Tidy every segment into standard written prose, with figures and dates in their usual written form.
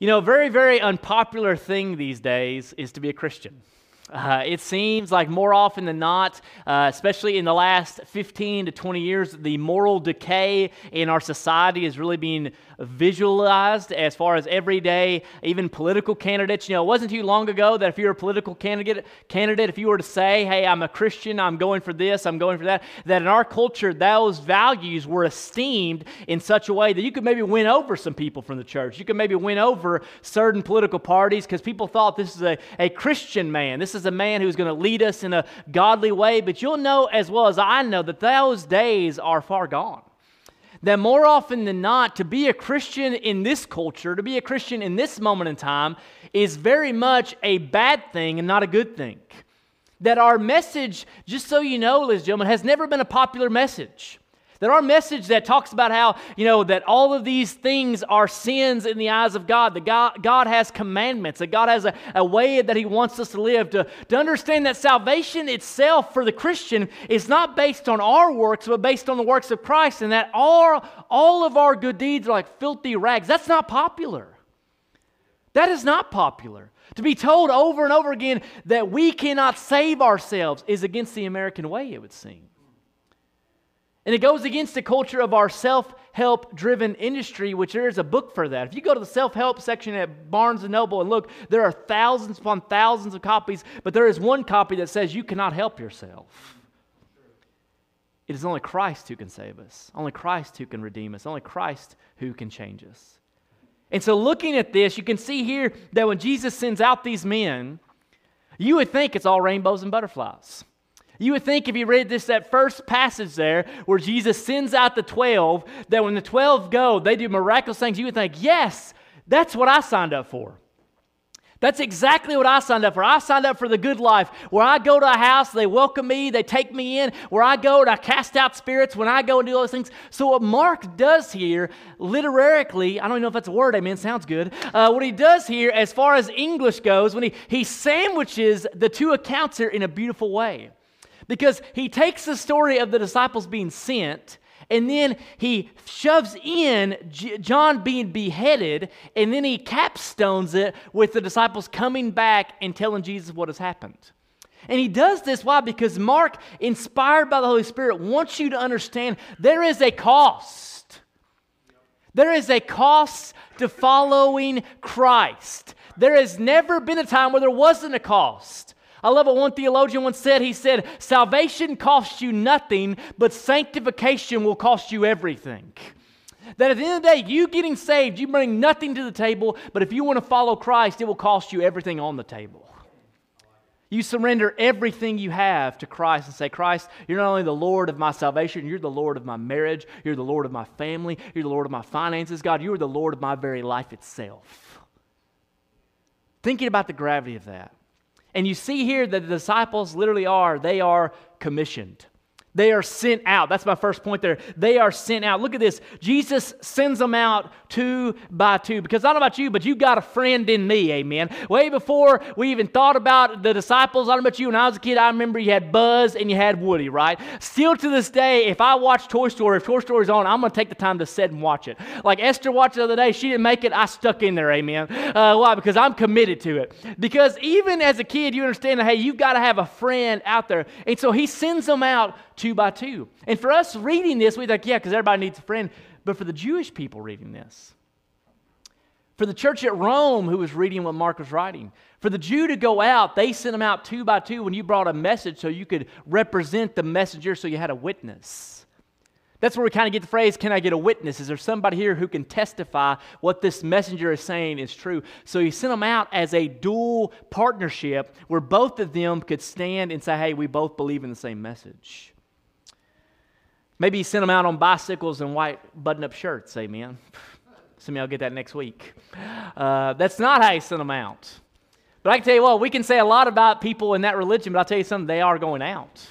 You know, very, very unpopular thing these days is to be a Christian. It seems like more often than not, especially in the last 15 to 20 years, the moral decay in our society is really being visualized as far as everyday, even political candidates. You know, it wasn't too long ago that if you were a political candidate, if you were to say, hey, I'm a Christian, I'm going for this, I'm going for that, that in our culture, those values were esteemed in such a way that you could maybe win over some people from the church. You could maybe win over certain political parties because people thought this is a Christian man. This is a man who's going to lead us in a godly way. But you'll know as well as I know that those days are far gone. That more often than not, to be a Christian in this culture, to be a Christian in this moment in time, is very much a bad thing and not a good thing. That our message, just so you know, ladies and gentlemen, has never been a popular message. That our message that talks about how, you know, that all of these things are sins in the eyes of God, that God has commandments, that God has a way that He wants us to live, to understand that salvation itself for the Christian is not based on our works, but based on the works of Christ, and that all of our good deeds are like filthy rags. That's not popular. That is not popular. To be told over and over again that we cannot save ourselves is against the American way, it would seem. And it goes against the culture of our self-help driven industry, which there is a book for that. If you go to the self-help section at Barnes and Noble and look, there are thousands upon thousands of copies, but there is one copy that says you cannot help yourself. It is only Christ who can save us, only Christ who can redeem us, only Christ who can change us. And so looking at this, you can see here that when Jesus sends out these men, you would think it's all rainbows and butterflies. You would think if you read this, that first passage there where Jesus sends out the 12, that when the 12 go, they do miraculous things. You would think, yes, that's what I signed up for. That's exactly what I signed up for. I signed up for the good life where I go to a house, they welcome me, they take me in, where I go and I cast out spirits, when I go and do all those things. So what Mark does here, literarily, I don't even know if that's a word, amen, sounds good. What he does here as far as English goes, when he sandwiches the two accounts here in a beautiful way. Because he takes the story of the disciples being sent, and then he shoves in John being beheaded, and then he capstones it with the disciples coming back and telling Jesus what has happened. And he does this, why? Because Mark, inspired by the Holy Spirit, wants you to understand there is a cost. There is a cost to following Christ. There has never been a time where there wasn't a cost. I love what one theologian once said. He said, salvation costs you nothing, but sanctification will cost you everything. That at the end of the day, you getting saved, you bring nothing to the table, but if you want to follow Christ, it will cost you everything on the table. You surrender everything you have to Christ and say, Christ, you're not only the Lord of my salvation, you're the Lord of my marriage, you're the Lord of my family, you're the Lord of my finances. God, you are the Lord of my very life itself. Thinking about the gravity of that. And you see here that the disciples literally are, they are commissioned. They are sent out. That's my first point there. They are sent out. Look at this. Jesus sends them out two by two. Because I don't know about you, but you got a friend in me, amen. Way before we even thought about the disciples, I don't know about you, when I was a kid, I remember you had Buzz and you had Woody, right? Still to this day, if I watch Toy Story, if Toy Story's on, I'm going to take the time to sit and watch it. Like Esther watched the other day, she didn't make it, I stuck in there, amen. Why? Because I'm committed to it. Because even as a kid, you understand that, hey, you've got to have a friend out there. And so he sends them out two by two. And for us reading this, we think, yeah, because everybody needs a friend. But for the Jewish people reading this, for the church at Rome who was reading what Mark was writing, for the Jew to go out, they sent them out two by two when you brought a message so you could represent the messenger so you had a witness. That's where we kind of get the phrase, can I get a witness? Is there somebody here who can testify what this messenger is saying is true? So he sent them out as a dual partnership where both of them could stand and say, hey, we both believe in the same message. Maybe he sent them out on bicycles and white button-up shirts, amen. Some of y'all get that next week. That's not how he sent them out. But I can tell you what, we can say a lot about people in that religion, but I'll tell you something, they are going out.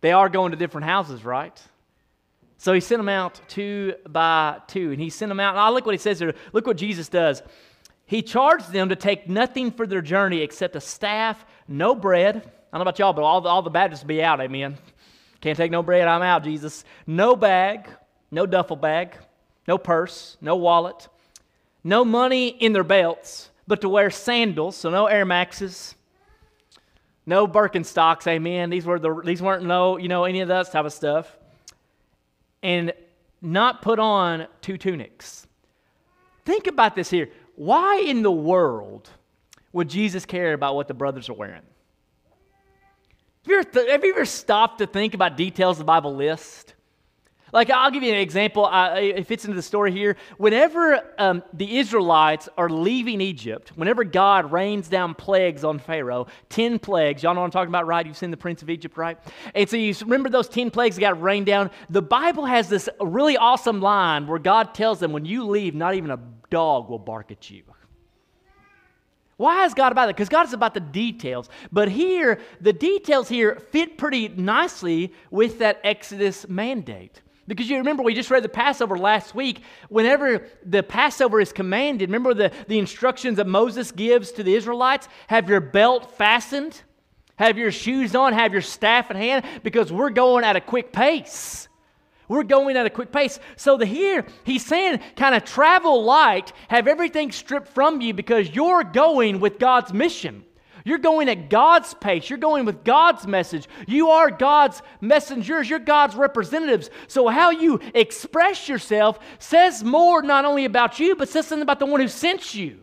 They are going to different houses, right? So he sent them out two by two, and he sent them out. And I look what he says there. Look what Jesus does. He charged them to take nothing for their journey except a staff, no bread. I don't know about y'all, but all the Baptists be out, amen. Can't take no bread, I'm out, Jesus. No bag, no duffel bag, no purse, no wallet, no money in their belts, but to wear sandals, so no Air Maxes, no Birkenstocks, amen. These weren't no, you know, any of that type of stuff. And not put on two tunics. Think about this here. Why in the world would Jesus care about what the brothers are wearing? Have you ever stopped to think about details the Bible lists? Like, I'll give you an example. It fits into the story here. Whenever the Israelites are leaving Egypt, whenever God rains down plagues on Pharaoh, 10 plagues, y'all know what I'm talking about, right? You've seen the Prince of Egypt, right? And so you remember those 10 plagues that got rained down? The Bible has this really awesome line where God tells them, when you leave, not even a dog will bark at you. Why is God about that? Because God is about the details. But here, the details here fit pretty nicely with that Exodus mandate. Because you remember, we just read the Passover last week. Whenever the Passover is commanded, remember the instructions that Moses gives to the Israelites? Have your belt fastened, have your shoes on, have your staff in hand, because we're going at a quick pace. We're going at a quick pace. So here, he's saying, kind of travel light, have everything stripped from you, because you're going with God's mission. You're going at God's pace. You're going with God's message. You are God's messengers. You're God's representatives. So how you express yourself says more not only about you, but says something about the one who sent you.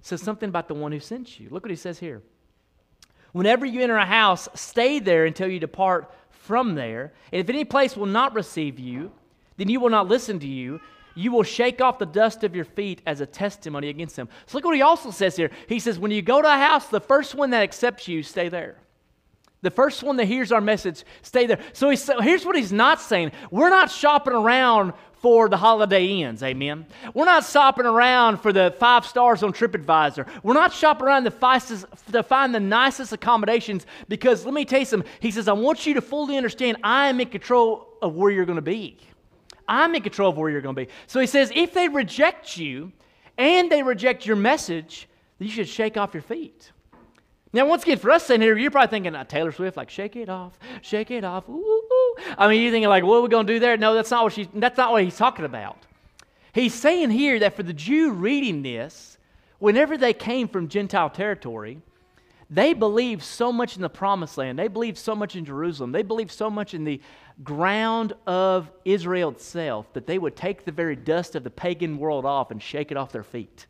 It says something about the one who sent you. Look what he says here. Whenever you enter a house, stay there until you depart from there. And if any place will not receive you, then you will not listen to you. You will shake off the dust of your feet as a testimony against them. So look what he also says here. He says, when you go to a house, the first one that accepts you, stay there. The first one that hears our message, stay there. So here's what he's not saying. We're not shopping around for the Holiday Inns, amen? We're not shopping around for the 5 stars on TripAdvisor. We're not shopping around to find the nicest accommodations, because let me tell you something. He says, I want you to fully understand I am in control of where you're going to be. I'm in control of where you're going to be. So he says, if they reject you and they reject your message, then you should shake off your feet. Now, once again, for us sitting here, you're probably thinking, Taylor Swift, like, shake it off, ooh, ooh. I mean, you're thinking, like, what are we going to do there? No, that's not what he's talking about. He's saying here that for the Jew reading this, whenever they came from Gentile territory, they believed so much in the Promised Land. They believed so much in Jerusalem. They believed so much in the ground of Israel itself that they would take the very dust of the pagan world off and shake it off their feet,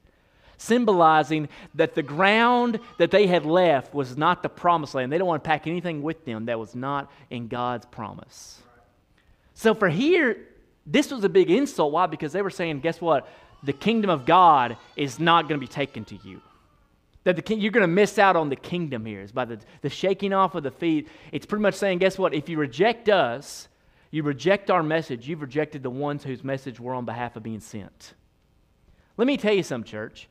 symbolizing that the ground that they had left was not the Promised Land. They don't want to pack anything with them that was not in God's promise. So for here, this was a big insult. Why? Because they were saying, guess what? The kingdom of God is not going to be taken to you. You're going to miss out on the kingdom here. It's by the shaking off of the feet. It's pretty much saying, guess what? If you reject us, you reject our message. You've rejected the ones whose message we're on behalf of being sent. Let me tell you something, church.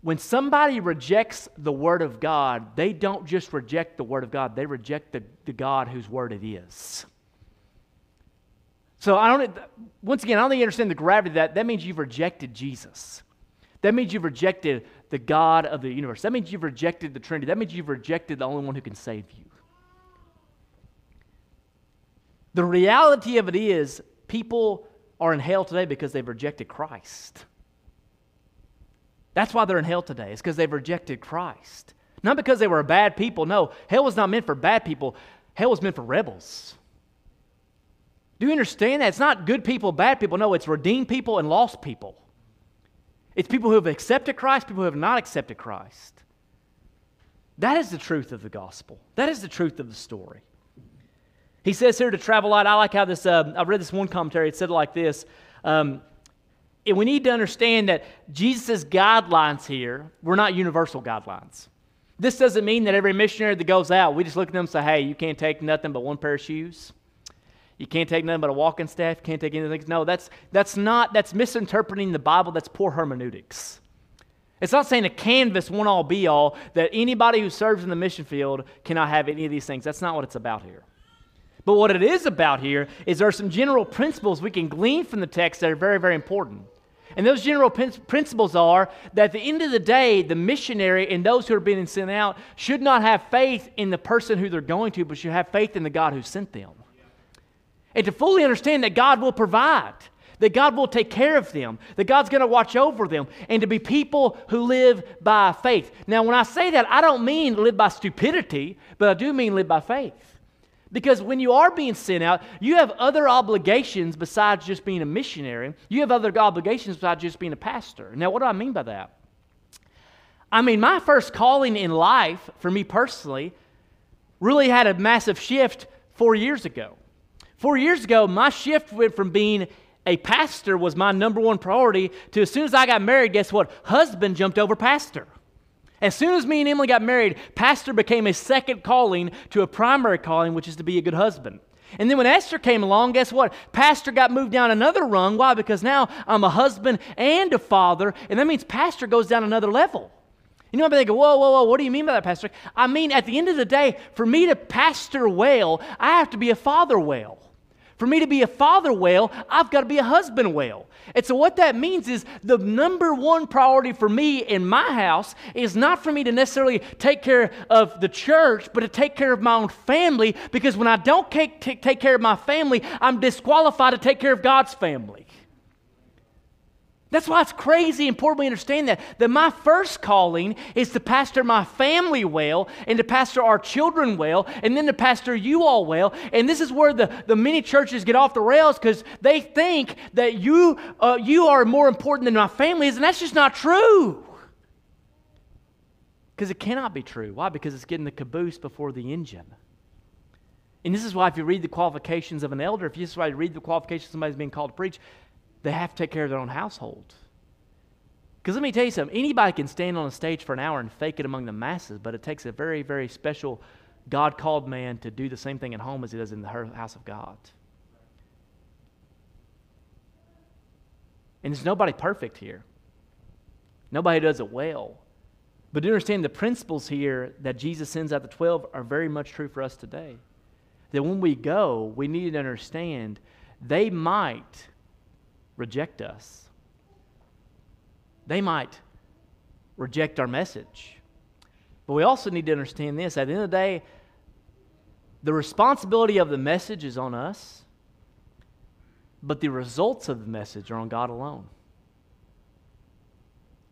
When somebody rejects the Word of God, they don't just reject the Word of God. They reject the God whose Word it is. So I don't think you understand the gravity of that. That means you've rejected Jesus. That means you've rejected the God of the universe. That means you've rejected the Trinity. That means you've rejected the only one who can save you. The reality of it is, people are in hell today because they've rejected Christ. That's why they're in hell today. It's because they've rejected Christ. Not because they were bad people. No, hell was not meant for bad people. Hell was meant for rebels. Do you understand that? It's not good people, bad people. No, it's redeemed people and lost people. It's people who have accepted Christ, people who have not accepted Christ. That is the truth of the gospel. That is the truth of the story. He says here to travel light. I like how this, I read this one commentary. It said it like this. We need to understand that Jesus' guidelines here were not universal guidelines. This doesn't mean that every missionary that goes out, we just look at them and say, hey, you can't take nothing but one pair of shoes. You can't take nothing but a walking staff. You can't take anything. No, that's misinterpreting the Bible. That's poor hermeneutics. It's not saying a canvas one all be all that anybody who serves in the mission field cannot have any of these things. That's not what it's about here. But what it is about here is there are some general principles we can glean from the text that are very, very important. And those general principles are that at the end of the day, the missionary and those who are being sent out should not have faith in the person who they're going to, but should have faith in the God who sent them. And to fully understand that God will provide, that God will take care of them, that God's going to watch over them, and to be people who live by faith. Now, when I say that, I don't mean live by stupidity, but I do mean live by faith. Because when you are being sent out, you have other obligations besides just being a missionary. You have other obligations besides just being a pastor. Now, what do I mean by that? I mean, my first calling in life, for me personally, really had a massive shift 4 years ago. 4 years ago, my shift went from being a pastor was my number one priority to, as soon as I got married, guess what? Husband jumped over pastor. As soon as me and Emily got married, pastor became a second calling to a primary calling, which is to be a good husband. And then when Esther came along, guess what? Pastor got moved down another rung. Why? Because now I'm a husband and a father, and that means pastor goes down another level. You know, I'd be thinking, whoa, what do you mean by that, Pastor? I mean, at the end of the day, for me to pastor well, I have to be a father well. For me to be a father well, I've got to be a husband well. And so what that means is the number one priority for me in my house is not for me to necessarily take care of the church, but to take care of my own family, because when I don't take care of my family, I'm disqualified to take care of God's family. That's why it's crazy important we understand that my first calling is to pastor my family well, and to pastor our children well, and then to pastor you all well. And this is where the many churches get off the rails, because they think that you are more important than my family is, and that's just not true. Because it cannot be true. Why? Because it's getting the caboose before the engine. And this is why if you read the qualifications of an elder, if you just read the qualifications of somebody who's being called to preach, they have to take care of their own household. Because let me tell you something, anybody can stand on a stage for an hour and fake it among the masses, but it takes a very, very special God-called man to do the same thing at home as he does in the house of God. And there's nobody perfect here. Nobody does it well. But do you understand the principles here that Jesus sends out the 12 are very much true for us today? That when we go, we need to understand they might reject us. They might reject our message. But we also need to understand this. At the end of the day, the responsibility of the message is on us, but the results of the message are on God alone.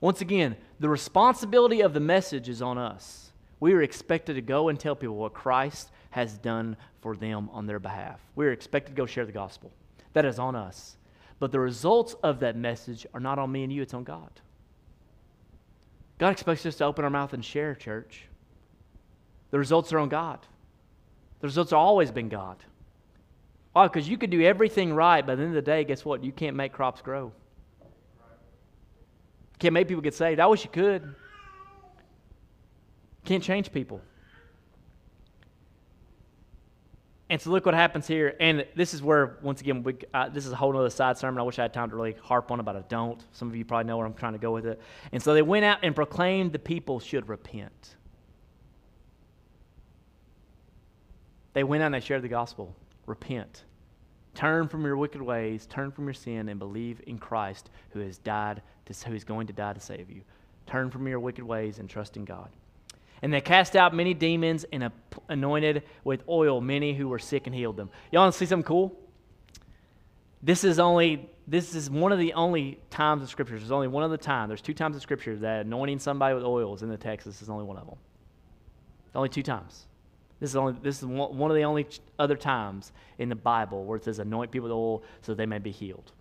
Once again, the responsibility of the message is on us. We are expected to go and tell people what Christ has done for them on their behalf. We are expected to go share the gospel. That is on us. But the results of that message are not on me and you, it's on God. God expects us to open our mouth and share, church. The results are on God. The results have always been God. Why? Because you could do everything right, but at the end of the day, guess what? You can't make crops grow. Can't make people get saved. I wish you could. Can't change people. And so look what happens here, and this is where, once again, this is a whole other side sermon. I wish I had time to really harp on it, but I don't. Some of you probably know where I'm trying to go with it. And so they went out and proclaimed the people should repent. They went out and they shared the gospel. Repent. Turn from your wicked ways, turn from your sin, and believe in Christ who is going to die to save you. Turn from your wicked ways and trust in God. And they cast out many demons and anointed with oil many who were sick and healed them. Y'all want to see something cool? This is one of the only times in Scripture. There's only one other time. There's two times in Scripture that anointing somebody with oil is in the text. This is only one of them. Only two times. This is one of the only other times in the Bible where it says anoint people with oil so they may be healed.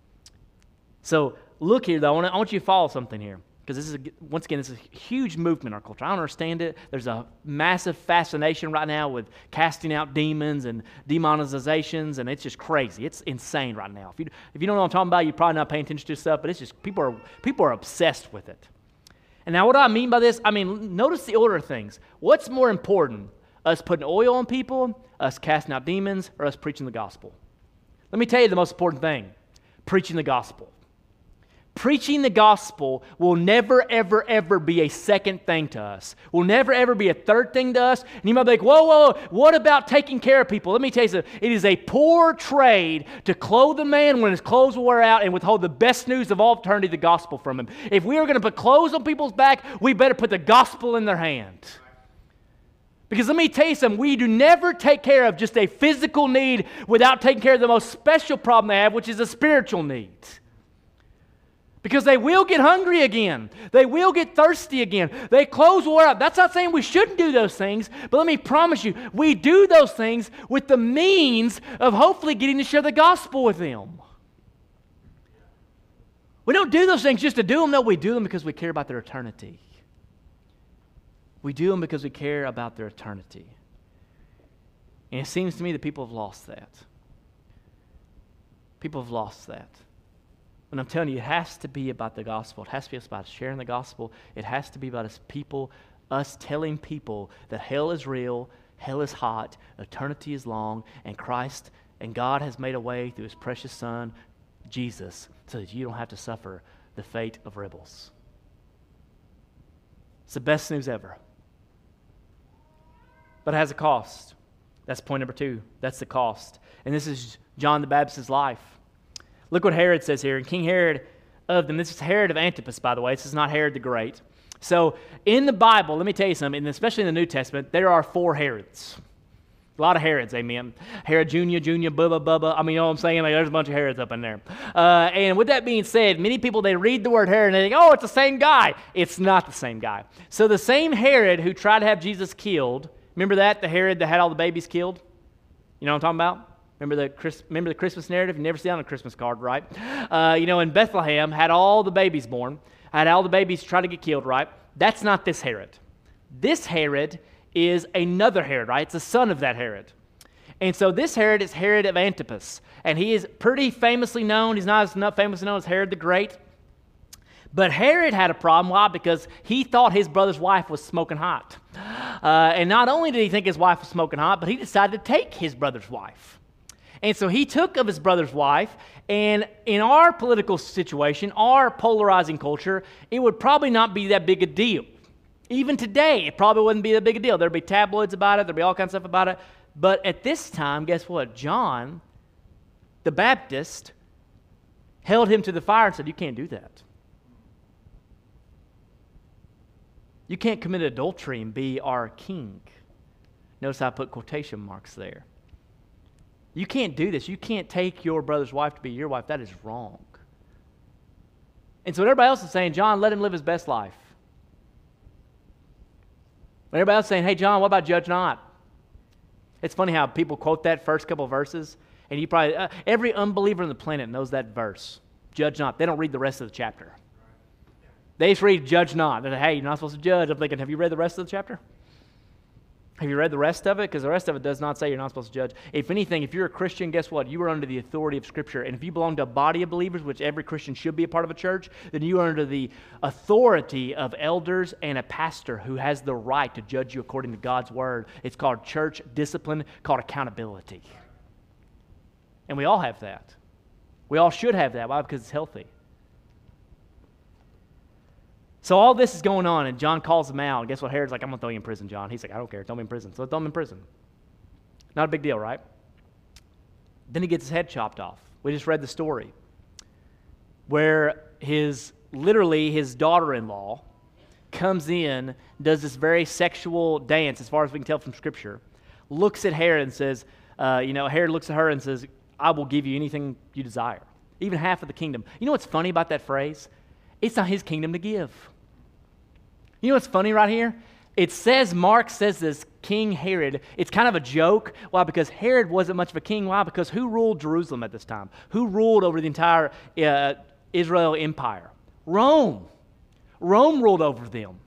So look here, though. I want you to follow something here. Because this is, once again, this is a huge movement in our culture. I don't understand it. There's a massive fascination right now with casting out demons and demonizations, and it's just crazy. It's insane right now. If you don't know what I'm talking about, you're probably not paying attention to stuff, but it's just people are obsessed with it. And now what do I mean by this? I mean, notice the order of things. What's more important, us putting oil on people, us casting out demons, or us preaching the gospel? Let me tell you the most important thing, preaching the gospel. Preaching the gospel will never, ever, ever be a second thing to us. Will never, ever be a third thing to us. And you might be like, whoa, what about taking care of people? Let me tell you something. It is a poor trade to clothe a man when his clothes will wear out and withhold the best news of all eternity, the gospel, from him. If we are going to put clothes on people's back, we better put the gospel in their hand. Because let me tell you something, we do never take care of just a physical need without taking care of the most special problem they have, which is a spiritual need. Because they will get hungry again. They will get thirsty again. They clothes wore out. That's not saying we shouldn't do those things, but let me promise you, we do those things with the means of hopefully getting to share the gospel with them. We don't do those things just to do them. No, we do them because we care about their eternity. We do them because we care about their eternity. And it seems to me that people have lost that. People have lost that. And I'm telling you, it has to be about the gospel. It has to be about sharing the gospel. It has to be about us telling people that hell is real, hell is hot, eternity is long, and Christ and God has made a way through His precious Son, Jesus, so that you don't have to suffer the fate of rebels. It's the best news ever. But it has a cost. That's point number two. That's the cost. And this is John the Baptist's life. Look what Herod says here. And King Herod of them, this is Herod of Antipas, by the way. This is not Herod the Great. So in the Bible, let me tell you something, and especially in the New Testament, there are 4 Herods. A lot of Herods, amen. Herod Jr., Bubba, Bubba. I mean, you know what I'm saying? Like, there's a bunch of Herods up in there. And with that being said, many people, they read the word Herod and they think, oh, it's the same guy. It's not the same guy. So the same Herod who tried to have Jesus killed, remember that? The Herod that had all the babies killed? You know what I'm talking about? Remember the Christmas narrative? You never see on a Christmas card, right? You know, in Bethlehem, had all the babies born. Had all the babies try to get killed, right? That's not this Herod. This Herod is another Herod, right? It's the son of that Herod. And so this Herod is Herod of Antipas. And he is pretty famously known. He's not as famously known as Herod the Great. But Herod had a problem. Why? Because he thought his brother's wife was smoking hot. And not only did he think his wife was smoking hot, but he decided to take his brother's wife. And so he took of his brother's wife, and in our political situation, our polarizing culture, it would probably not be that big a deal. Even today, it probably wouldn't be that big a deal. There'd be tabloids about it. There'd be all kinds of stuff about it. But at this time, guess what? John the Baptist held him to the fire and said, you can't do that. You can't commit adultery and be our king. Notice I put quotation marks there. You can't do this. You can't take your brother's wife to be your wife. That is wrong. And so when everybody else is saying, John, let him live his best life. When everybody else is saying, hey, John, what about judge not? It's funny how people quote that first couple of verses, and you probably, every unbeliever on the planet knows that verse, judge not. They don't read the rest of the chapter. They just read judge not. They're like, hey, you're not supposed to judge. I'm thinking, have you read the rest of the chapter? Have you read the rest of it? Because the rest of it does not say you're not supposed to judge. If anything, if you're a Christian, guess what? You are under the authority of Scripture. And if you belong to a body of believers, which every Christian should be a part of a church, then you are under the authority of elders and a pastor who has the right to judge you according to God's Word. It's called church discipline, called accountability. And we all have that. We all should have that. Why? Because it's healthy. So all this is going on, and John calls him out. And guess what? Herod's like, I'm going to throw you in prison, John. He's like, I don't care. Throw me in prison. So throw him in prison. Not a big deal, right? Then he gets his head chopped off. We just read the story where literally his daughter-in-law comes in, does this very sexual dance, as far as we can tell from Scripture, looks at Herod and says, Herod looks at her and says, I will give you anything you desire, even half of the kingdom. You know what's funny about that phrase? It's not his kingdom to give. You know what's funny right here? It says, Mark says this, King Herod. It's kind of a joke. Why? Because Herod wasn't much of a king. Why? Because who ruled Jerusalem at this time? Who ruled over the entire Israel empire? Rome. Rome ruled over them.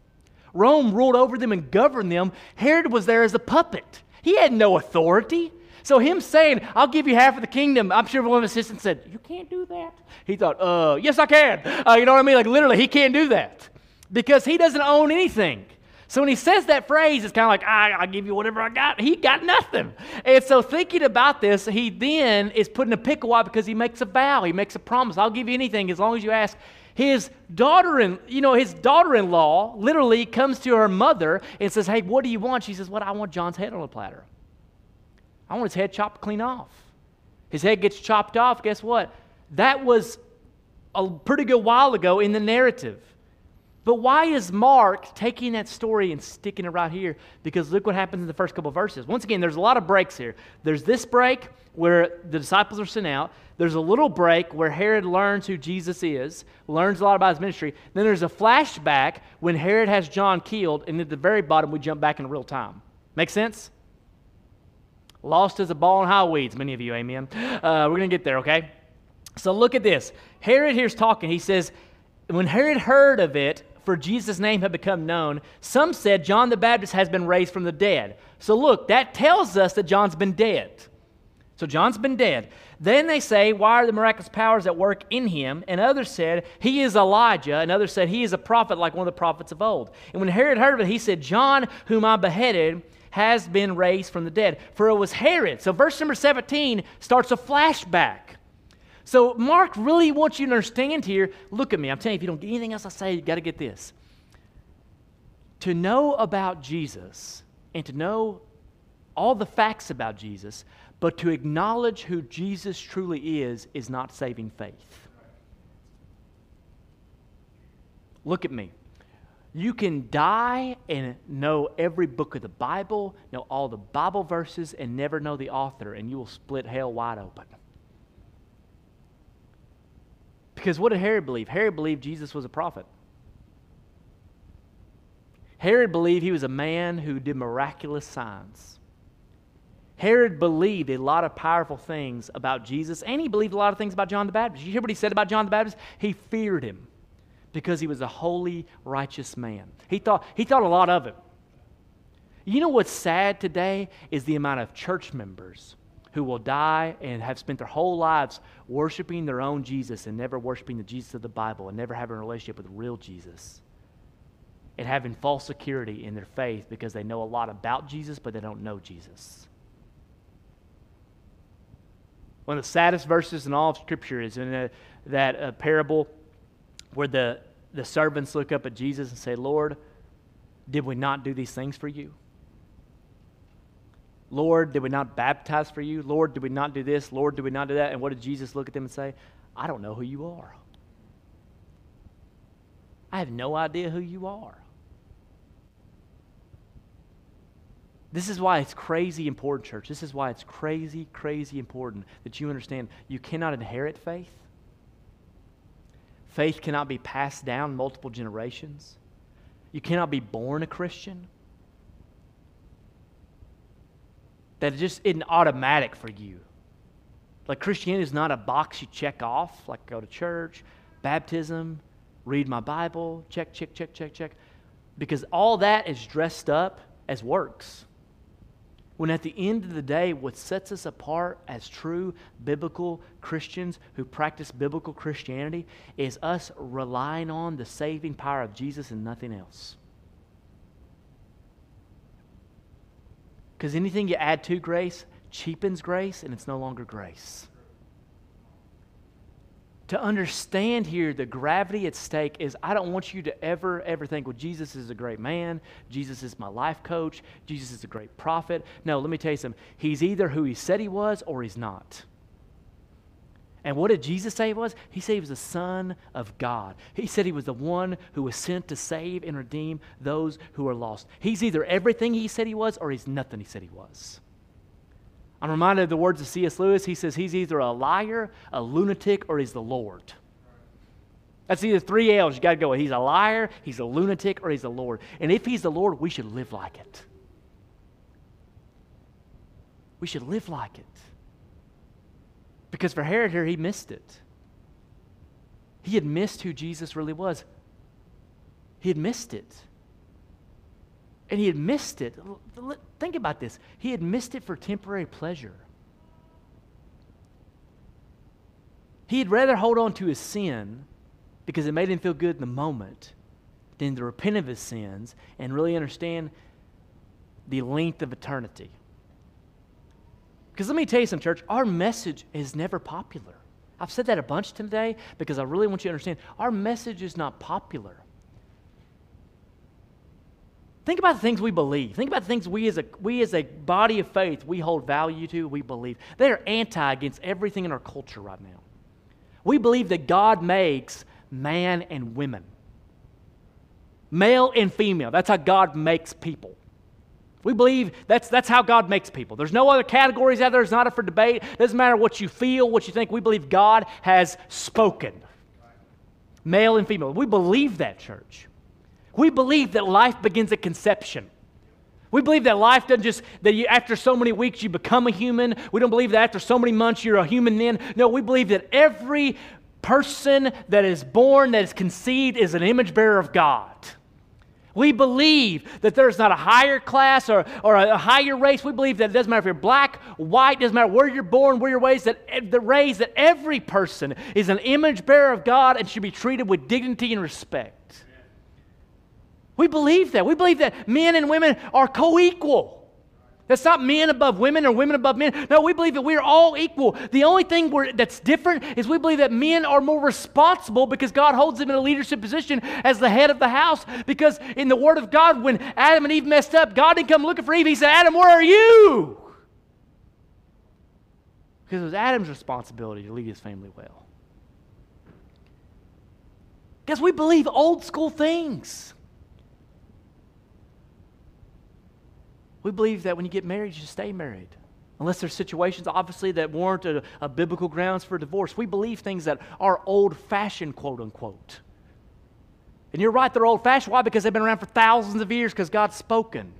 Rome ruled over them and governed them. Herod was there as a puppet. He had no authority. So him saying, I'll give you half of the kingdom, I'm sure one of his assistants said, you can't do that. He thought, yes, I can. You know what I mean? Like, literally, he can't do that because he doesn't own anything. So when he says that phrase, it's kind of like, I'll give you whatever I got. He got nothing. And so thinking about this, he then is put in a pickle. Why? Because he makes a vow. He makes a promise. I'll give you anything as long as you ask. His his daughter-in-law literally comes to her mother and says, hey, what do you want? She says, I want John's head on a platter. I want his head chopped clean off. His head gets chopped off. Guess what? That was a pretty good while ago in the narrative. But why is Mark taking that story and sticking it right here? Because look what happens in the first couple of verses. Once again, there's a lot of breaks here. There's this break where the disciples are sent out. There's a little break where Herod learns who Jesus is, learns a lot about his ministry. Then there's a flashback when Herod has John killed, and at the very bottom, we jump back in real time. Make sense? Lost as a ball in high weeds, many of you, amen. We're going to get there, okay? So look at this. Herod here's talking. He says, when Herod heard of it, for Jesus' name had become known, some said John the Baptist has been raised from the dead. So look, that tells us that John's been dead. So John's been dead. Then they say, why are the miraculous powers at work in him? And others said, he is Elijah. And others said, he is a prophet like one of the prophets of old. And when Herod heard of it, he said, John, whom I beheaded, has been raised from the dead. For it was Herod. So verse number 17 starts a flashback. So Mark really wants you to understand here, look at me, I'm telling you, if you don't get anything else I say, you got to get this. To know about Jesus and to know all the facts about Jesus, but to acknowledge who Jesus truly is not saving faith. Look at me. You can die and know every book of the Bible, know all the Bible verses, and never know the author, and you will split hell wide open. Because what did Herod believe? Herod believed Jesus was a prophet. Herod believed he was a man who did miraculous signs. Herod believed a lot of powerful things about Jesus, and he believed a lot of things about John the Baptist. You hear what he said about John the Baptist? He feared him because he was a holy, righteous man. He thought a lot of him. You know what's sad today is the amount of church members who will die and have spent their whole lives worshiping their own Jesus and never worshiping the Jesus of the Bible and never having a relationship with real Jesus and having false security in their faith because they know a lot about Jesus, but they don't know Jesus. One of the saddest verses in all of Scripture is in that parable where the servants look up at Jesus and say, Lord, did we not do these things for you? Lord, did we not baptize for you? Lord, did we not do this? Lord, did we not do that? And what did Jesus look at them and say? I don't know who you are. I have no idea who you are. This is why it's crazy important, church. This is why it's crazy, crazy important that you understand you cannot inherit faith. Faith cannot be passed down multiple generations. You cannot be born a Christian. That it just isn't automatic for you. Like Christianity is not a box you check off, like go to church, baptism, read my Bible, check. Because all that is dressed up as works. When at the end of the day, what sets us apart as true biblical Christians who practice biblical Christianity is us relying on the saving power of Jesus and nothing else. Because anything you add to grace cheapens grace, and it's no longer grace. To understand here the gravity at stake is I don't want you to ever think, well, Jesus is a great man. Jesus is my life coach. Jesus is a great prophet. No, let me tell you something. He's either who he said he was or he's not. And what did Jesus say he was? He said he was the Son of God. He said he was the one who was sent to save and redeem those who are lost. He's either everything he said he was or he's nothing he said he was. I'm reminded of the words of C.S. Lewis. He says he's either a liar, a lunatic, or he's the Lord. That's either three L's you got to go with. He's a liar, he's a lunatic, or he's the Lord. And if he's the Lord, we should live like it. We should live like it. Because for Herod here, he missed it. He had missed who Jesus really was. He had missed it. And he had missed it. Think about this. He had missed it for temporary pleasure. He'd rather hold on to his sin because it made him feel good in the moment than to repent of his sins and really understand the length of eternity. Because let me tell you something, church, our message is never popular. I've said that a bunch today because I really want you to understand our message is not popular. Think about the things we believe. Think about the things we as a body of faith we hold value to, we believe. They are anti against everything in our culture right now. We believe that God makes man and women. Male and female. That's how God makes people. We believe that's how God makes people. There's no other categories out there. It's not up for debate. It doesn't matter what you feel, what you think. We believe God has spoken. Male and female. We believe that, church. We believe that life begins at conception. We believe that life doesn't just, that you, after so many weeks you become a human. We don't believe that after so many months you're a human then. No, we believe that every person that is born, that is conceived, is an image bearer of God. We believe that there's not a higher class or a higher race. We believe that it doesn't matter if you're black, white, doesn't matter where you're born, where you're raised, that every person is an image bearer of God and should be treated with dignity and respect. Amen. We believe that. We believe that men and women are co-equal. That's not men above women or women above men. No, we believe that we are all equal. The only thing that's different is we believe that men are more responsible because God holds them in a leadership position as the head of the house. Because in the Word of God, when Adam and Eve messed up, God didn't come looking for Eve. He said, Adam, where are you? Because it was Adam's responsibility to lead his family well. Because we believe old school things. We believe that when you get married, you stay married. Unless there's situations, obviously, that warrant a biblical grounds for divorce. We believe things that are old-fashioned, quote-unquote. And you're right, they're old-fashioned. Why? Because they've been around for thousands of years because God's spoken.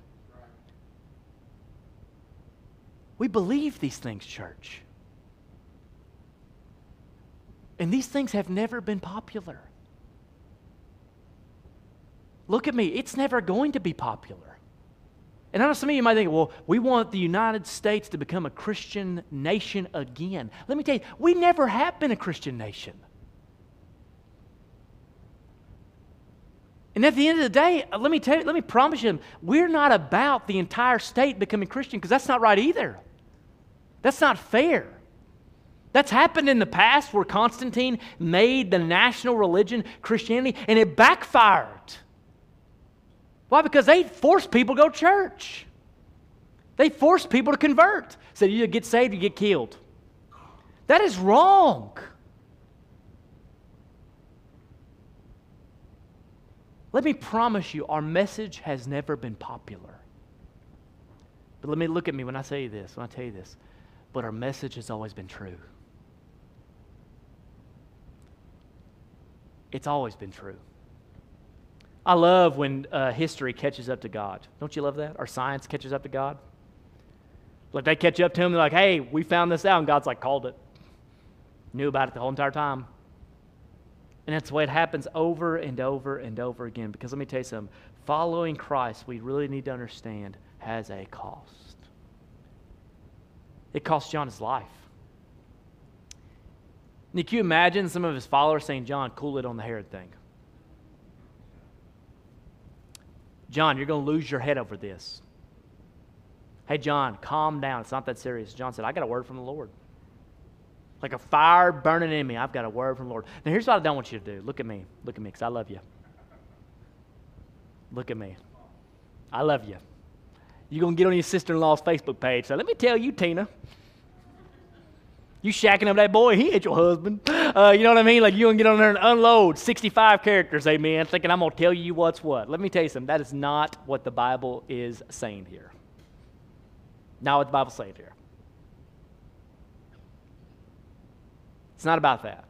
We believe these things, church. And these things have never been popular. Look at me. It's never going to be popular. And I know some of you might think, well, we want the United States to become a Christian nation again. Let me tell you, we never have been a Christian nation. And at the end of the day, let me promise you, we're not about the entire state becoming Christian because that's not right either. That's not fair. That's happened in the past where Constantine made the national religion Christianity and it backfired. Why? Because they forced people to go to church. They forced people to convert. Said, you get saved, you get killed. That is wrong. Let me promise you, our message has never been popular. But let me look at me when I say this, when I tell you this. But our message has always been true. It's always been true. I love when history catches up to God. Don't you love that? Or science catches up to God. Like they catch up to him, they're like, hey, we found this out. And God's like, called it. Knew about it the whole entire time. And that's the way it happens over and over and over again. Because let me tell you something. Following Christ, we really need to understand, has a cost. It cost John his life. Now, can you imagine some of his followers saying, John, cool it on the Herod thing? John, you're going to lose your head over this. Hey, John, calm down. It's not that serious. John said, I got a word from the Lord. Like a fire burning in me, I've got a word from the Lord. Now, here's what I don't want you to do. Look at me. Look at me, because I love you. Look at me. I love you. You're going to get on your sister-in-law's Facebook page. So let me tell you, Tina. You shacking up that boy. He ain't your husband. You know what I mean? Like, you going to get on there and unload 65 characters, amen, thinking I'm going to tell you what's what. Let me tell you something. That is not what the Bible is saying here. Not what the Bible's saying here. It's not about that.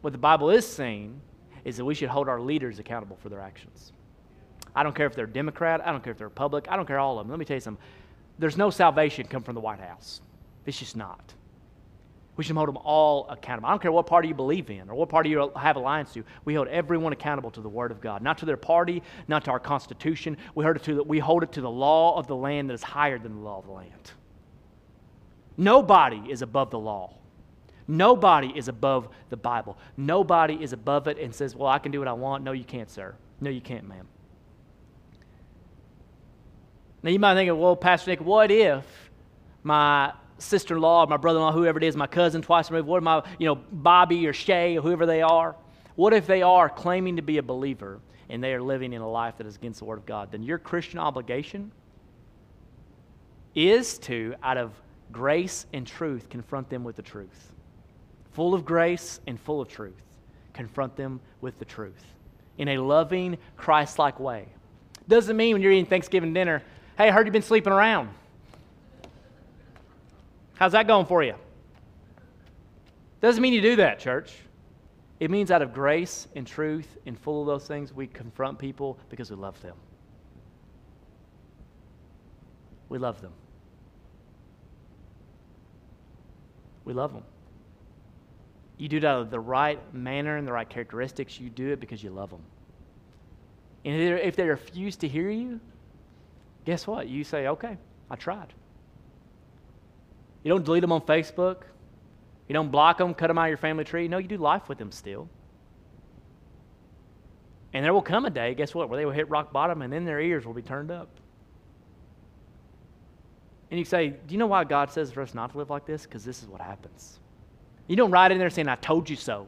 What the Bible is saying is that we should hold our leaders accountable for their actions. I don't care if they're Democrat. I don't care if they're Republican. I don't care all of them. Let me tell you something. There's no salvation come from the White House. It's just not. We should hold them all accountable. I don't care what party you believe in or what party you have alliance to. We hold everyone accountable to the Word of God, not to their party, not to our Constitution. We hold it to the law of the land that is higher than the law of the land. Nobody is above the law. Nobody is above the Bible. Nobody is above it and says, well, I can do what I want. No, you can't, sir. No, you can't, ma'am. Now, you might think, well, Pastor Nick, what if my sister-in-law, my brother-in-law, whoever it is, my cousin twice removed, what if my, Bobby or Shay or whoever they are, what if they are claiming to be a believer and they are living in a life that is against the Word of God? Then your Christian obligation is to, out of grace and truth, confront them with the truth. Full of grace and full of truth. confront them with the truth in a loving, Christ-like way. Doesn't mean when you're eating Thanksgiving dinner, hey, I heard you've been sleeping around. How's that going for you? Doesn't mean you do that, church. It means out of grace and truth and full of those things, we confront people because we love them. We love them. We love them. You do it out of the right manner and the right characteristics. You do it because you love them. And if they refuse to hear you, guess what? You say, okay, I tried. You don't delete them on Facebook. You don't block them, cut them out of your family tree. No, you do life with them still. And there will come a day, guess what, where they will hit rock bottom and then their ears will be turned up. And you say, do you know why God says for us not to live like this? Because this is what happens. You don't write in there saying, I told you so.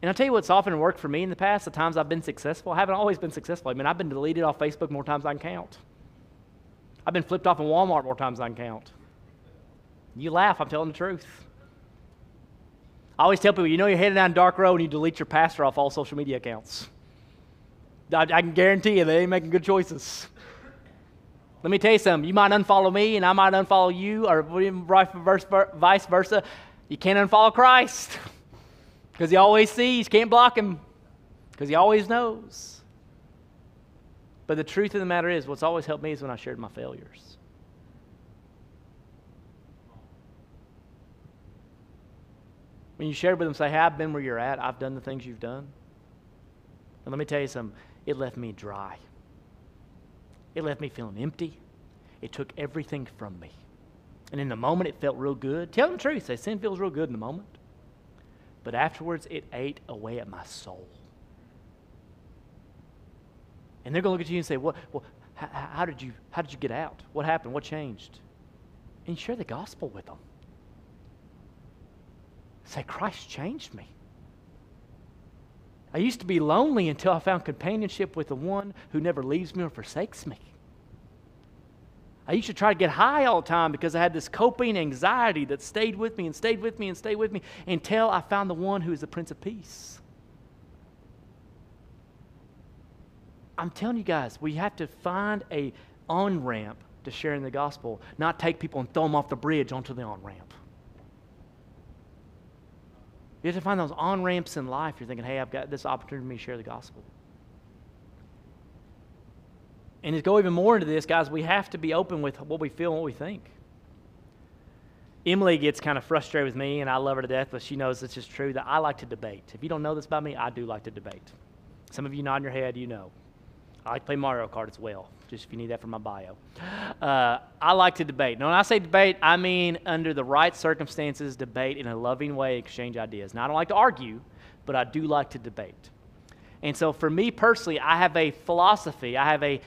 And I'll tell you what's often worked for me in the past, the times I've been successful. I haven't always been successful. I mean, I've been deleted off Facebook more times than I can count. I've been flipped off in Walmart more times than I can count. You laugh, I'm telling the truth. I always tell people, you know you're headed down a dark road and you delete your pastor off all social media accounts. I can guarantee you they ain't making good choices. Let me tell you something. You might unfollow me and I might unfollow you, or vice versa. You can't unfollow Christ because he always sees. Can't block him because he always knows. But the truth of the matter is, what's always helped me is when I shared my failures. When you shared with them, say, hey, I've been where you're at. I've done the things you've done. And let me tell you something. It left me dry. It left me feeling empty. It took everything from me. And in the moment, it felt real good. Tell them the truth. Say, sin feels real good in the moment. But afterwards, it ate away at my soul. And they're going to look at you and say, how did you get out? What happened? What changed? And you share the gospel with them. Say, Christ changed me. I used to be lonely until I found companionship with the one who never leaves me or forsakes me. I used to try to get high all the time because I had this coping anxiety that stayed with me and stayed with me and stayed with me until I found the one who is the Prince of Peace. I'm telling you guys, we have to find an on-ramp to sharing the gospel, not take people and throw them off the bridge onto the on-ramp. You have to find those on-ramps in life. You're thinking, hey, I've got this opportunity to share the gospel. And to go even more into this, guys, we have to be open with what we feel and what we think. Emily gets kind of frustrated with me, and I love her to death, but she knows this is true, that I like to debate. If you don't know this about me, I do like to debate. Some of you nod your head, you know. I like to play Mario Kart as well, just if you need that for my bio. I like to debate. Now, when I say debate, I mean under the right circumstances, debate in a loving way, exchange ideas. Now, I don't like to argue, but I do like to debate. And so for me personally, I have a philosophy. I have a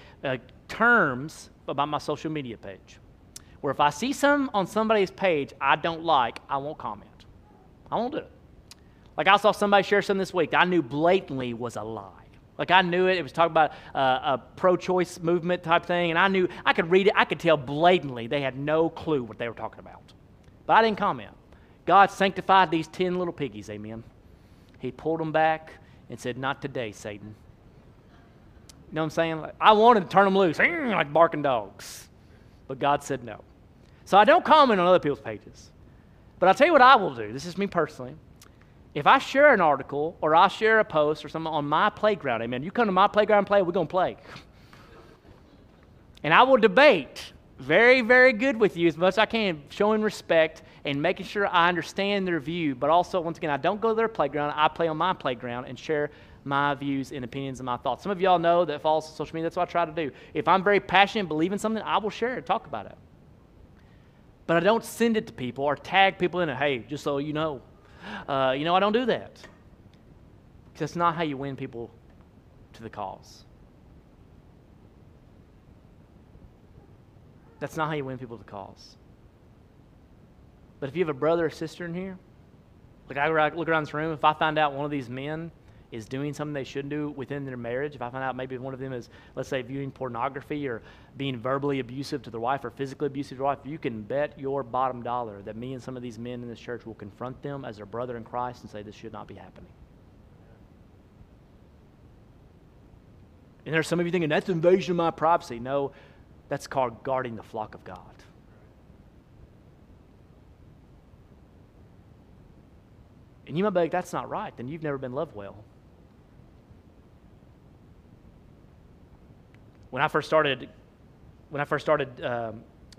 terms about my social media page where if I see something on somebody's page I don't like, I won't comment. I won't do it. Like I saw somebody share something this week that I knew blatantly was a lie. Like I knew it. It was talking about a pro-choice movement type thing, and I knew I could read it. I could tell blatantly they had no clue what they were talking about. But I didn't comment. God sanctified these 10 little piggies, amen. He pulled them back and said, not today, Satan. You know what I'm saying? Like, I wanted to turn them loose, like barking dogs. But God said no. So I don't comment on other people's pages. But I'll tell you what I will do. This is me personally. If I share an article or I share a post or something on my playground, amen, you come to my playground and play, we're going to play. And I will debate very, very good with you as much as I can, showing respect and making sure I understand their view. But also, once again, I don't go to their playground. I play on my playground and share my views and opinions and my thoughts. Some of y'all know that follows social media. That's what I try to do. If I'm very passionate and believe in something, I will share it, talk about it. But I don't send it to people or tag people in it. Hey, just so you know. I don't do that. Because that's not how you win people to the cause. That's not how you win people to the cause. But if you have a brother or sister in here, like I look around this room, if I find out one of these men is doing something they shouldn't do within their marriage, if I find out maybe one of them is, let's say, viewing pornography or being verbally abusive to their wife or physically abusive to their wife, you can bet your bottom dollar that me and some of these men in this church will confront them as their brother in Christ and say this should not be happening. And there's some of you thinking, that's an invasion of my privacy. No, that's called guarding the flock of God. And you might be like, that's not right. Then you've never been loved well. When I first started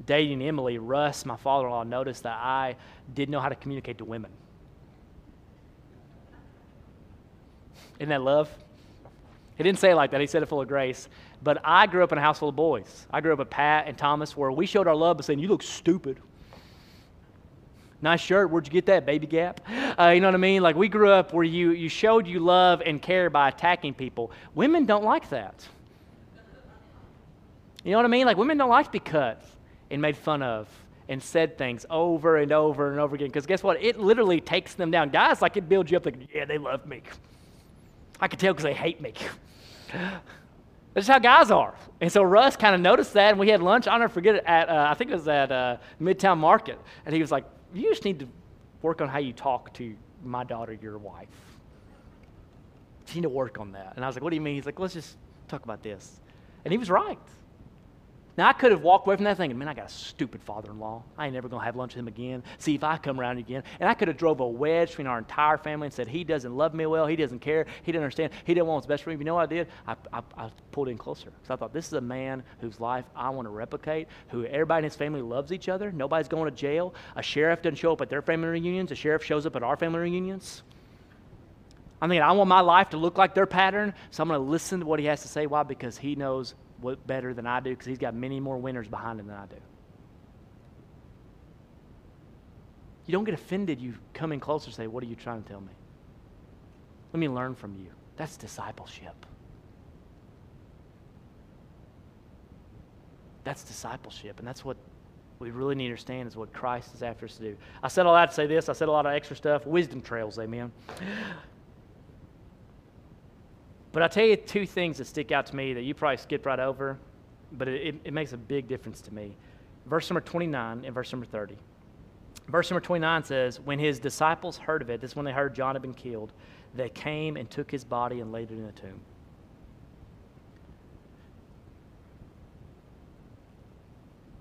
dating Emily, Russ, my father-in-law, noticed that I didn't know how to communicate to women. Isn't that love? He didn't say it like that. He said it full of grace. But I grew up in a house full of boys. I grew up with Pat and Thomas, where we showed our love by saying, you look stupid. Nice shirt. Where'd you get that? Baby Gap. You know what I mean? Like, we grew up where you showed you love and care by attacking people. Women don't like that. You know what I mean? Like, women don't like to be cut and made fun of and said things over and over and over again. Because guess what? It literally takes them down. Guys, like, it builds you up. Like, yeah, they love me. I could tell because they hate me. That's just how guys are. And so Russ kind of noticed that, and we had lunch. I'll never forget it. I think it was at Midtown Market. And he was like, you just need to work on how you talk to my daughter, your wife. You need to work on that. And I was like, what do you mean? He's like, let's just talk about this. And he was right. Now, I could have walked away from that thinking, man, I got a stupid father-in-law. I ain't never going to have lunch with him again. See if I come around again. And I could have drove a wedge between our entire family and said, he doesn't love me well. He doesn't care. He doesn't understand. He didn't want what's best for me. But you know what I did? I pulled in closer. Because I thought, this is a man whose life I want to replicate, who everybody in his family loves each other. Nobody's going to jail. A sheriff doesn't show up at their family reunions. A sheriff shows up at our family reunions. I'm thinking, I want my life to look like their pattern. So I'm going to listen to what he has to say. Why? Because he knows what better than I do, because he's got many more winners behind him than I do. You don't get offended. You come in closer and say, what are you trying to tell me? Let me learn from you. That's discipleship. That's discipleship, and that's what we really need to understand is what Christ is after us to do. I said all that to say this. I said a lot of extra stuff. Wisdom trails, amen. But I'll tell you two things that stick out to me that you probably skip right over, but it makes a big difference to me. Verse number 29 and verse number 30. Verse number 29 says, when his disciples heard of it, this is when they heard John had been killed, they came and took his body and laid it in a tomb.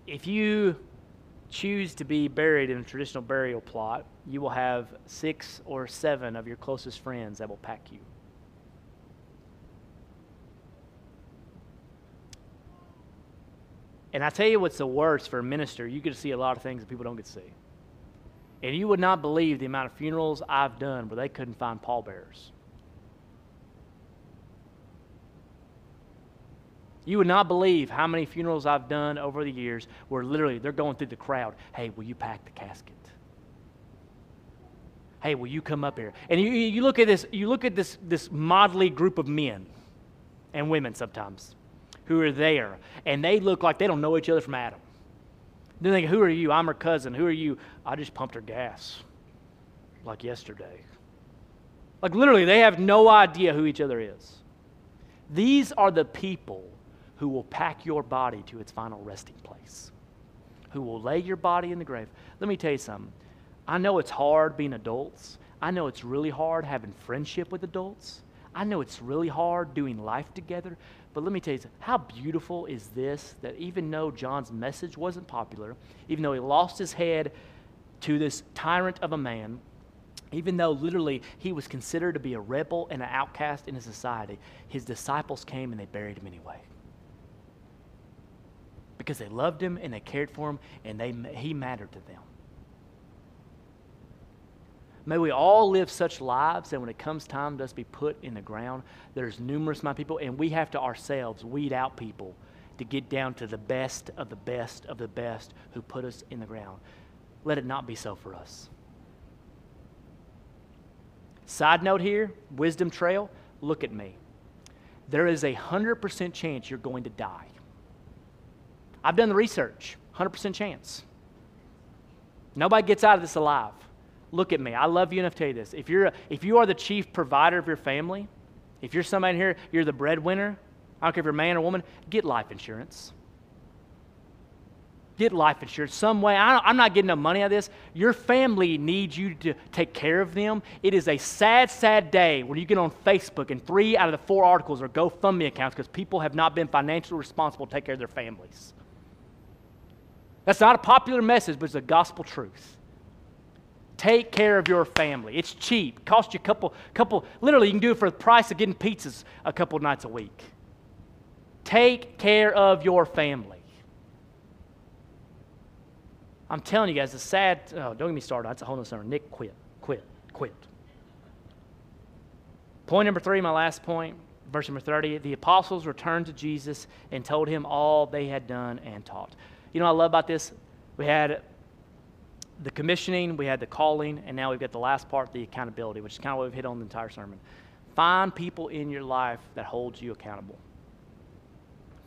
If you choose to be buried in a traditional burial plot, you will have 6 or 7 of your closest friends that will pack you. And I tell you what's the worst for a minister, you get to see a lot of things that people don't get to see. And you would not believe the amount of funerals I've done where they couldn't find pallbearers. You would not believe how many funerals I've done over the years where literally they're going through the crowd, hey, will you pack the casket? Hey, will you come up here? And you look at this, this motley group of men and women sometimes, who are there, and they look like they don't know each other from Adam. They think, who are you? I'm her cousin. Who are you? I just pumped her gas, like yesterday. Like literally, they have no idea who each other is. These are the people who will pack your body to its final resting place, who will lay your body in the grave. Let me tell you something. I know it's hard being adults. I know it's really hard having friendship with adults. I know it's really hard doing life together. But let me tell you, how beautiful is this that even though John's message wasn't popular, even though he lost his head to this tyrant of a man, even though literally he was considered to be a rebel and an outcast in his society, his disciples came and they buried him anyway. Because they loved him and they cared for him and he mattered to them. May we all live such lives that when it comes time to us be put in the ground, there's numerous my people, and we have to ourselves weed out people to get down to the best of the best of the best who put us in the ground. Let it not be so for us. Side note here, wisdom trail, look at me. There is a 100% chance you're going to die. I've done the research, 100% chance. Nobody gets out of this alive. Look at me. I love you enough to tell you this. If you are the chief provider of your family, If you're somebody here, you're the breadwinner, I don't care if you're a man or woman, get life insurance. Get life insurance some way. I'm not getting enough money out of this. Your family needs you to take care of them. It is a sad, sad day when you get on Facebook and 3 out of the 4 articles are GoFundMe accounts because people have not been financially responsible to take care of their families. That's not a popular message, but it's a gospel truth. Take care of your family. It's cheap. It costs you a couple, literally you can do it for the price of getting pizzas a couple nights a week. Take care of your family. I'm telling you guys, the sad, oh, don't get me started. That's a whole nother story. Nick, quit. Point number 3, my last point, verse number 30. The apostles returned to Jesus and told him all they had done and taught. You know what I love about this? We had the commissioning, we had the calling, and now we've got the last part, the accountability, which is kind of what we've hit on the entire sermon. Find people in your life that hold you accountable.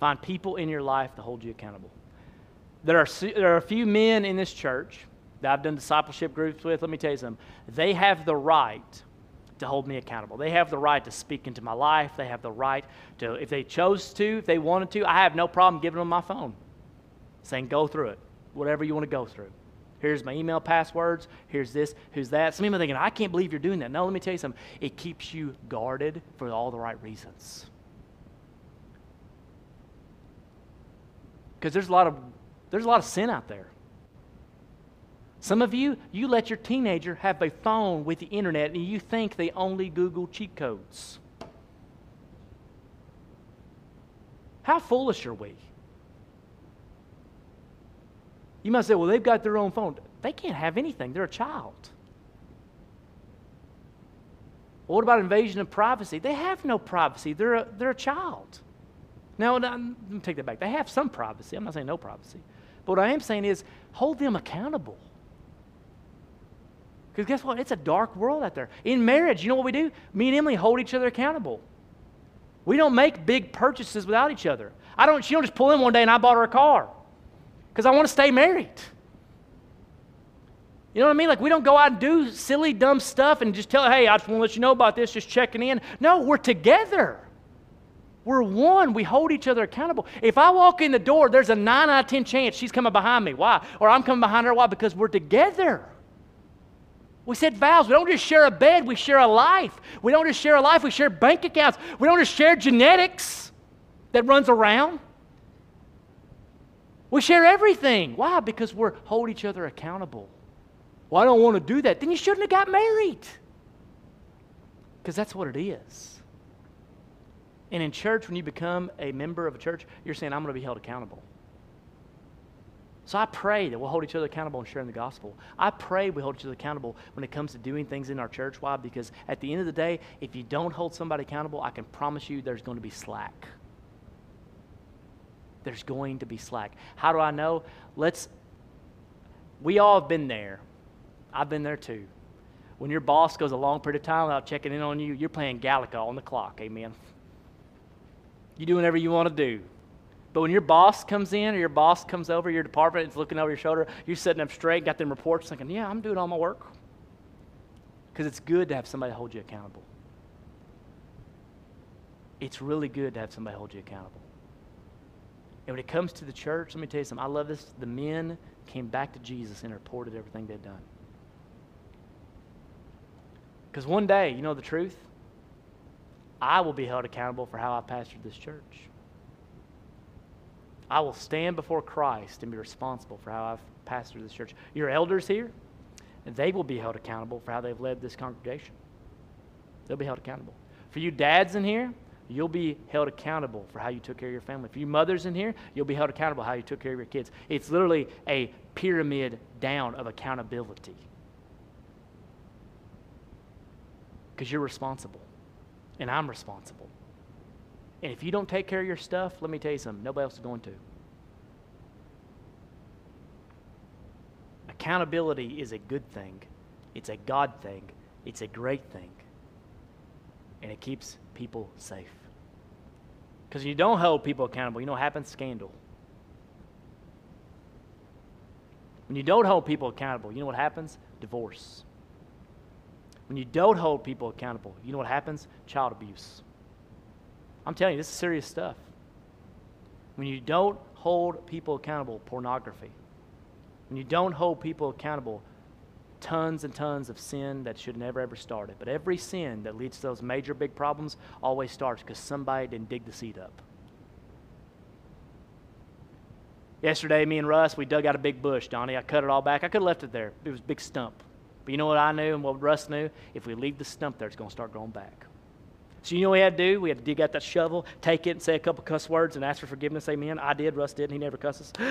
Find people in your life that hold you accountable. There are a few men in this church that I've done discipleship groups with. Let me tell you something. They have the right to hold me accountable. They have the right to speak into my life. They have the right to, if they chose to, if they wanted to, I have no problem giving them my phone, saying go through it, whatever you want to go through. Here's my email passwords. Here's this, who's that. Some people are thinking, I can't believe you're doing that. No, let me tell you something. It keeps you guarded for all the right reasons. Because there's a lot of sin out there. Some of you, you let your teenager have a phone with the internet and you think they only Google cheat codes. How foolish are we? You might say, well, they've got their own phone. They can't have anything. They're a child. Well, what about invasion of privacy? They have no privacy. They're a child. Now, let me take that back. They have some privacy. I'm not saying no privacy. But what I am saying is hold them accountable. Because guess what? It's a dark world out there. In marriage, you know what we do? Me and Emily hold each other accountable. We don't make big purchases without each other. She don't just pull in one day and I bought her a car because I want to stay married. You know what I mean? Like, we don't go out and do silly, dumb stuff and just tell her, hey, I just want to let you know about this, just checking in. No, we're together. We're one. We hold each other accountable. If I walk in the door, there's a 9 out of 10 chance she's coming behind me. Why? Or I'm coming behind her. Why? Because we're together. We said vows. We don't just share a bed. We share a life. We don't just share a life. We share bank accounts. We don't just share genetics that runs around. We share everything. Why? Because we hold each other accountable. Well, I don't want to do that. Then you shouldn't have got married. Because that's what it is. And in church, when you become a member of a church, you're saying, I'm going to be held accountable. So I pray that we'll hold each other accountable in sharing the gospel. I pray we hold each other accountable when it comes to doing things in our church. Why? Because at the end of the day, if you don't hold somebody accountable, I can promise you there's going to be slack. There's going to be slack. How do I know? We all have been there. I've been there too. When your boss goes a long period of time without checking in on you, you're playing Galica on the clock. Amen. You do whatever you want to do. But when your boss comes in or your boss comes over your department and is looking over your shoulder, you're sitting up straight, got them reports thinking, yeah, I'm doing all my work. Because it's good to have somebody hold you accountable. It's really good to have somebody hold you accountable. And when it comes to the church, let me tell you something. I love this. The men came back to Jesus and reported everything they'd done. Because one day, you know the truth? I will be held accountable for how I pastored this church. I will stand before Christ and be responsible for how I've pastored this church. Your elders here, they will be held accountable for how they've led this congregation. They'll be held accountable. For you dads in here, you'll be held accountable for how you took care of your family. For you mothers in here, you'll be held accountable for how you took care of your kids. It's literally a pyramid down of accountability. Because you're responsible. And I'm responsible. And if you don't take care of your stuff, let me tell you something, nobody else is going to. Accountability is a good thing. It's a God thing. It's a great thing. And it keeps people safe. Because you don't hold people accountable, you know what happens? Scandal. When you don't hold people accountable, you know what happens? Divorce. When you don't hold people accountable, you know what happens? Child abuse. I'm telling you, this is serious stuff. When you don't hold people accountable, pornography. When you don't hold people accountable, tons and tons of sin that should never ever started. But every sin that leads to those major big problems always starts because somebody didn't dig the seed up. Yesterday, me and Russ, we dug out a big bush, Donnie. I cut it all back. I could have left it there. It was a big stump. But you know what I knew and what Russ knew? If we leave the stump there, it's going to start growing back. So you know what we had to do? We had to dig out that shovel, take it and say a couple cuss words and ask for forgiveness. Amen. I did. Russ didn't. He never cusses. You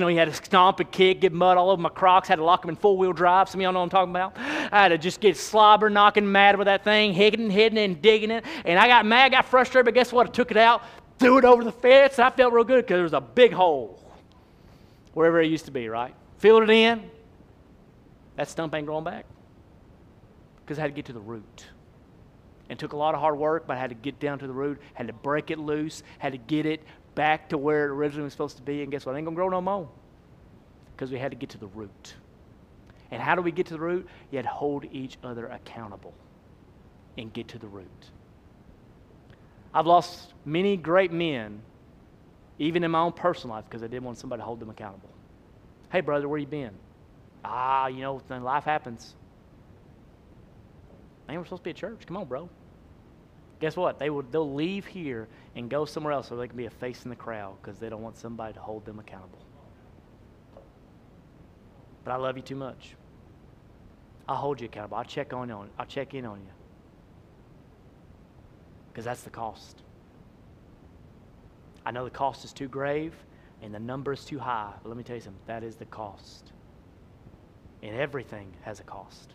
know, he had to stomp and kick, get mud all over my Crocs, had to lock them in four-wheel drive. Some of y'all know what I'm talking about. I had to just get slobber, knocking mad with that thing, hitting it and digging it. And I got mad, got frustrated, but guess what? I took it out, threw it over the fence. I felt real good because there was a big hole wherever it used to be, right? Filled it in. That stump ain't growing back because I had to get to the root. And took a lot of hard work, but I had to get down to the root, had to break it loose, had to get it back to where it originally was supposed to be. And guess what? It ain't going to grow no more because we had to get to the root. And how do we get to the root? You had to hold each other accountable and get to the root. I've lost many great men, even in my own personal life, because I didn't want somebody to hold them accountable. Hey, brother, where you been? Ah, you know, then life happens. Man, we're supposed to be at church. Come on, bro. Guess what? They'll leave here and go somewhere else so they can be a face in the crowd because they don't want somebody to hold them accountable. But I love you too much. I'll hold you accountable. I'll check in on you. Because that's the cost. I know the cost is too grave and the number is too high. But let me tell you something. That is the cost. And everything has a cost.